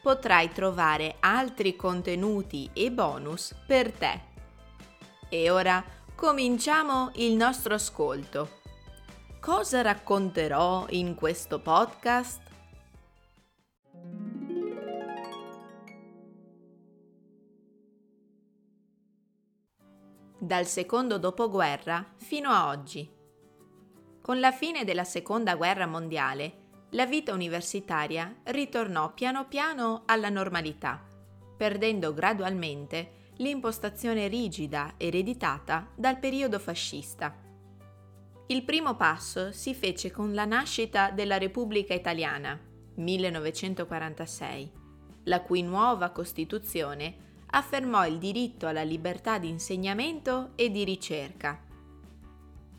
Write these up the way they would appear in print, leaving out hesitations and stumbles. potrai trovare altri contenuti e bonus per te. E ora cominciamo il nostro ascolto. Cosa racconterò in questo podcast? Dal secondo dopoguerra fino a oggi. Con la fine della Seconda Guerra Mondiale, la vita universitaria ritornò piano piano alla normalità, perdendo gradualmente l'impostazione rigida ereditata dal periodo fascista. Il primo passo si fece con la nascita della Repubblica Italiana, 1946, la cui nuova Costituzione affermò il diritto alla libertà di insegnamento e di ricerca.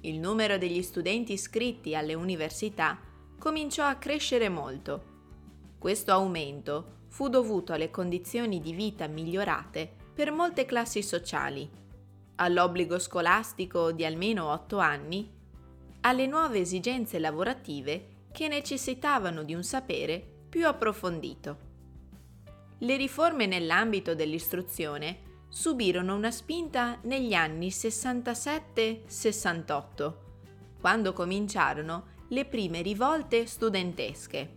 Il numero degli studenti iscritti alle università cominciò a crescere molto. Questo aumento fu dovuto alle condizioni di vita migliorate per molte classi sociali, all'obbligo scolastico di almeno 8 anni, alle nuove esigenze lavorative che necessitavano di un sapere più approfondito. Le riforme nell'ambito dell'istruzione subirono una spinta negli anni 67-68, quando cominciarono le prime rivolte studentesche.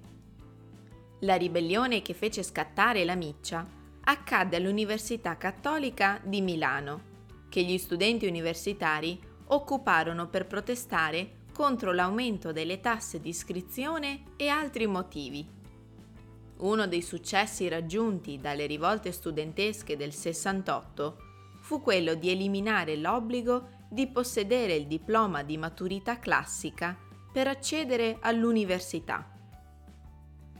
La ribellione che fece scattare la miccia accadde all'Università Cattolica di Milano, che gli studenti universitari occuparono per protestare contro l'aumento delle tasse di iscrizione e altri motivi. Uno dei successi raggiunti dalle rivolte studentesche del 68 fu quello di eliminare l'obbligo di possedere il diploma di maturità classica per accedere all'università.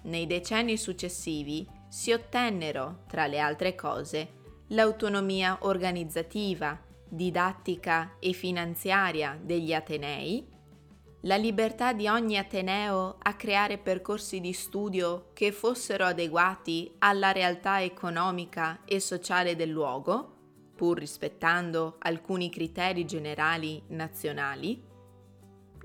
Nei decenni successivi si ottennero, tra le altre cose, l'autonomia organizzativa, didattica e finanziaria degli atenei, la libertà di ogni ateneo a creare percorsi di studio che fossero adeguati alla realtà economica e sociale del luogo, pur rispettando alcuni criteri generali nazionali,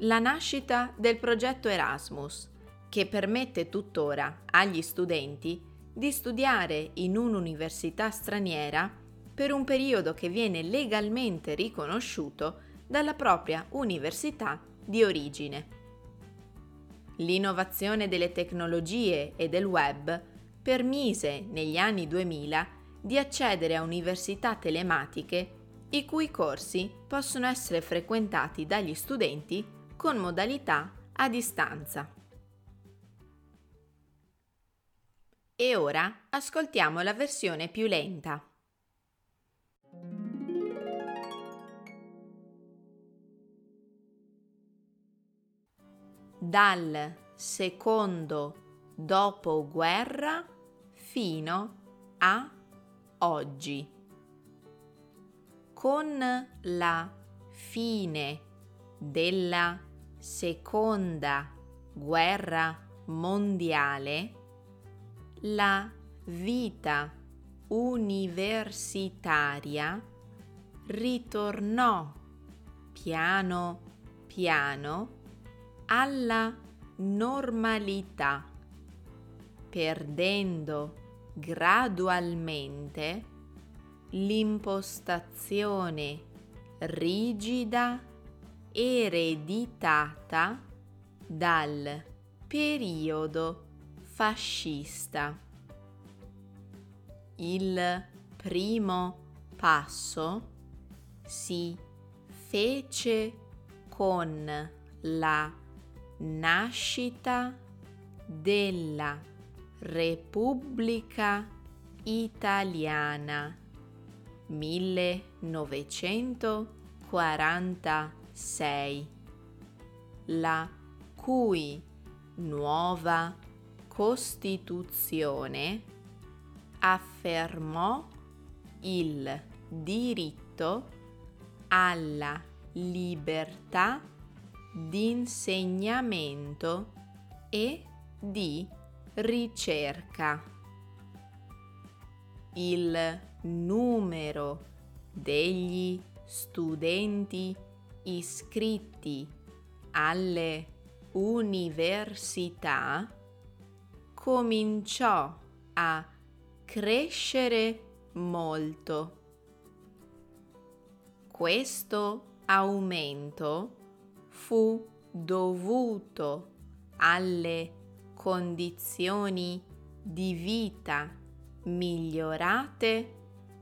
la nascita del progetto Erasmus, che permette tuttora agli studenti di studiare in un'università straniera per un periodo che viene legalmente riconosciuto dalla propria università di origine. L'innovazione delle tecnologie e del web permise negli anni 2000 di accedere a università telematiche i cui corsi possono essere frequentati dagli studenti con modalità a distanza. E ora ascoltiamo la versione più lenta. Dal secondo dopoguerra fino a oggi. Con la fine della Seconda Guerra Mondiale, la vita universitaria ritornò piano piano alla normalità, perdendo gradualmente l'impostazione rigida ereditata dal periodo fascista. Il primo passo si fece con la nascita della Repubblica Italiana 1946, la cui nuova Costituzione affermò il diritto alla libertà di insegnamento e di ricerca. Il numero degli studenti iscritti alle università cominciò a crescere molto. Questo aumento fu dovuto alle condizioni di vita migliorate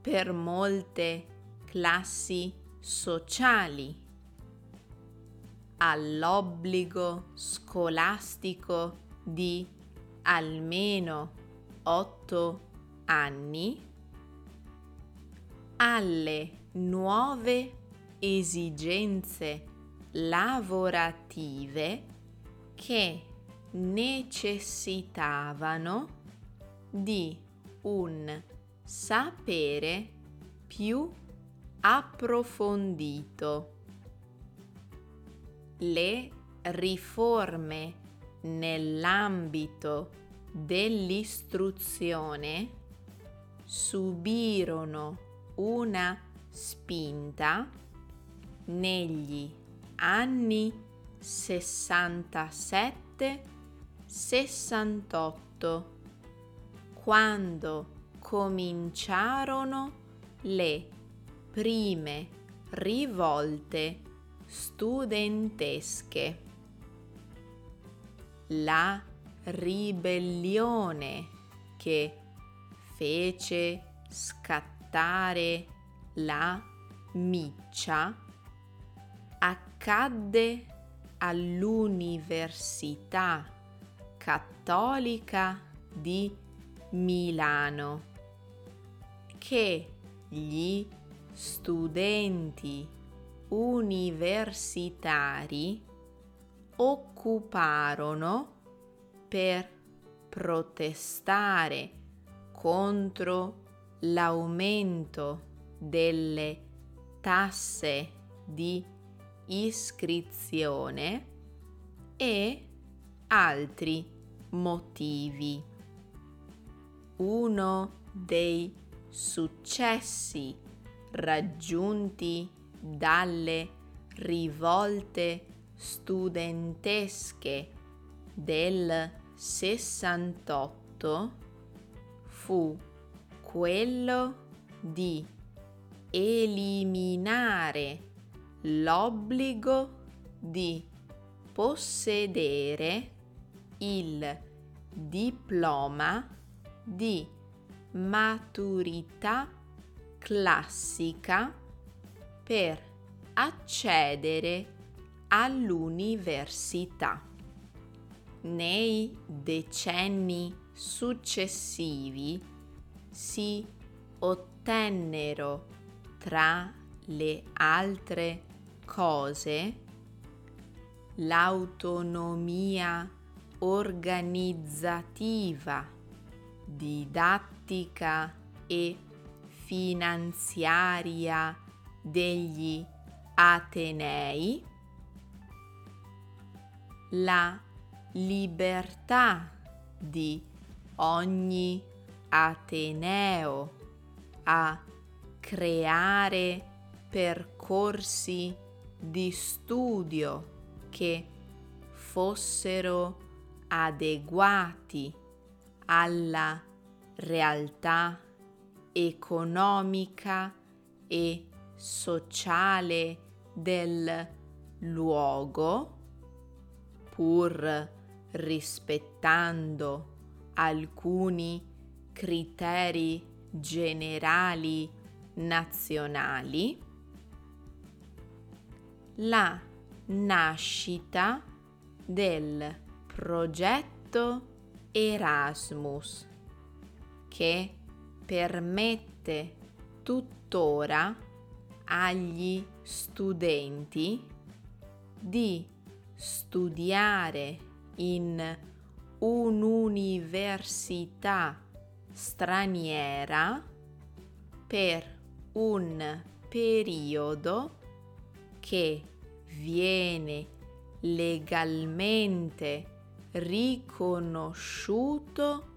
per molte classi sociali, all'obbligo scolastico di almeno 8 anni, alle nuove esigenze lavorative che necessitavano di un sapere più approfondito. Le riforme nell'ambito dell'istruzione subirono una spinta negli anni 67-68, quando cominciarono le prime rivolte studentesche. La ribellione che fece scattare la miccia accadde all'Università Cattolica di Milano, che gli studenti universitari occuparono per protestare contro l'aumento delle tasse di iscrizione e altri motivi. Uno dei successi raggiunti dalle rivolte studentesche del 68 fu quello di eliminare l'obbligo di possedere il diploma di maturità classica per accedere all'università. Nei decenni successivi si ottennero, tra le altre cose, l'autonomia organizzativa, didattica e finanziaria degli atenei, la libertà di ogni ateneo a creare percorsi di studio che fossero adeguati alla realtà economica e sociale del luogo, pur rispettando alcuni criteri generali nazionali. La nascita del progetto Erasmus, che permette tuttora agli studenti di studiare in un'università straniera per un periodo che viene legalmente riconosciuto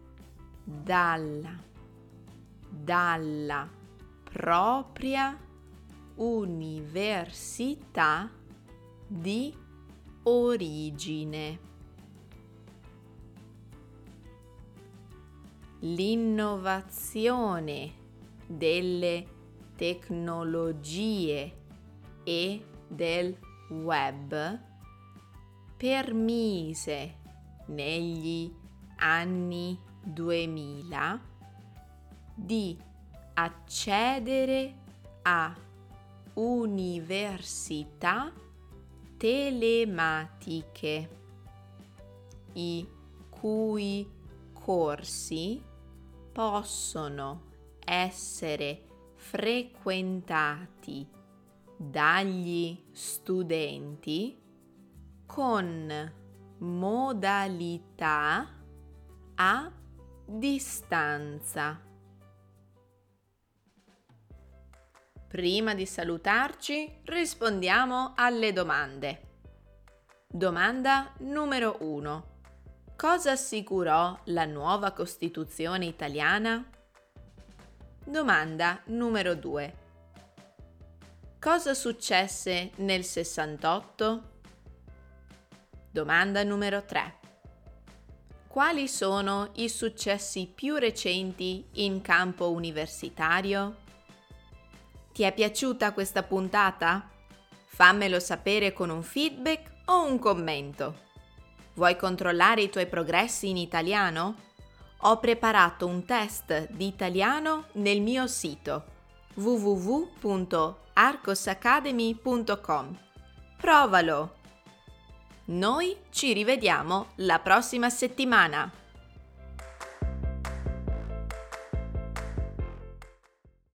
dalla propria università di origine. L'innovazione delle tecnologie e del web permise negli anni 2000 di accedere a università telematiche, i cui corsi possono essere frequentati dagli studenti con modalità a distanza. Prima di salutarci, rispondiamo alle domande. Domanda numero 1. Cosa assicurò la nuova Costituzione italiana? Domanda numero 2. Cosa successe nel 68? Domanda numero 3. Quali sono i successi più recenti in campo universitario? Ti è piaciuta questa puntata? Fammelo sapere con un feedback o un commento. Vuoi controllare i tuoi progressi in italiano? Ho preparato un test di italiano nel mio sito www.arcosacademy.com. Provalo! Noi ci rivediamo la prossima settimana!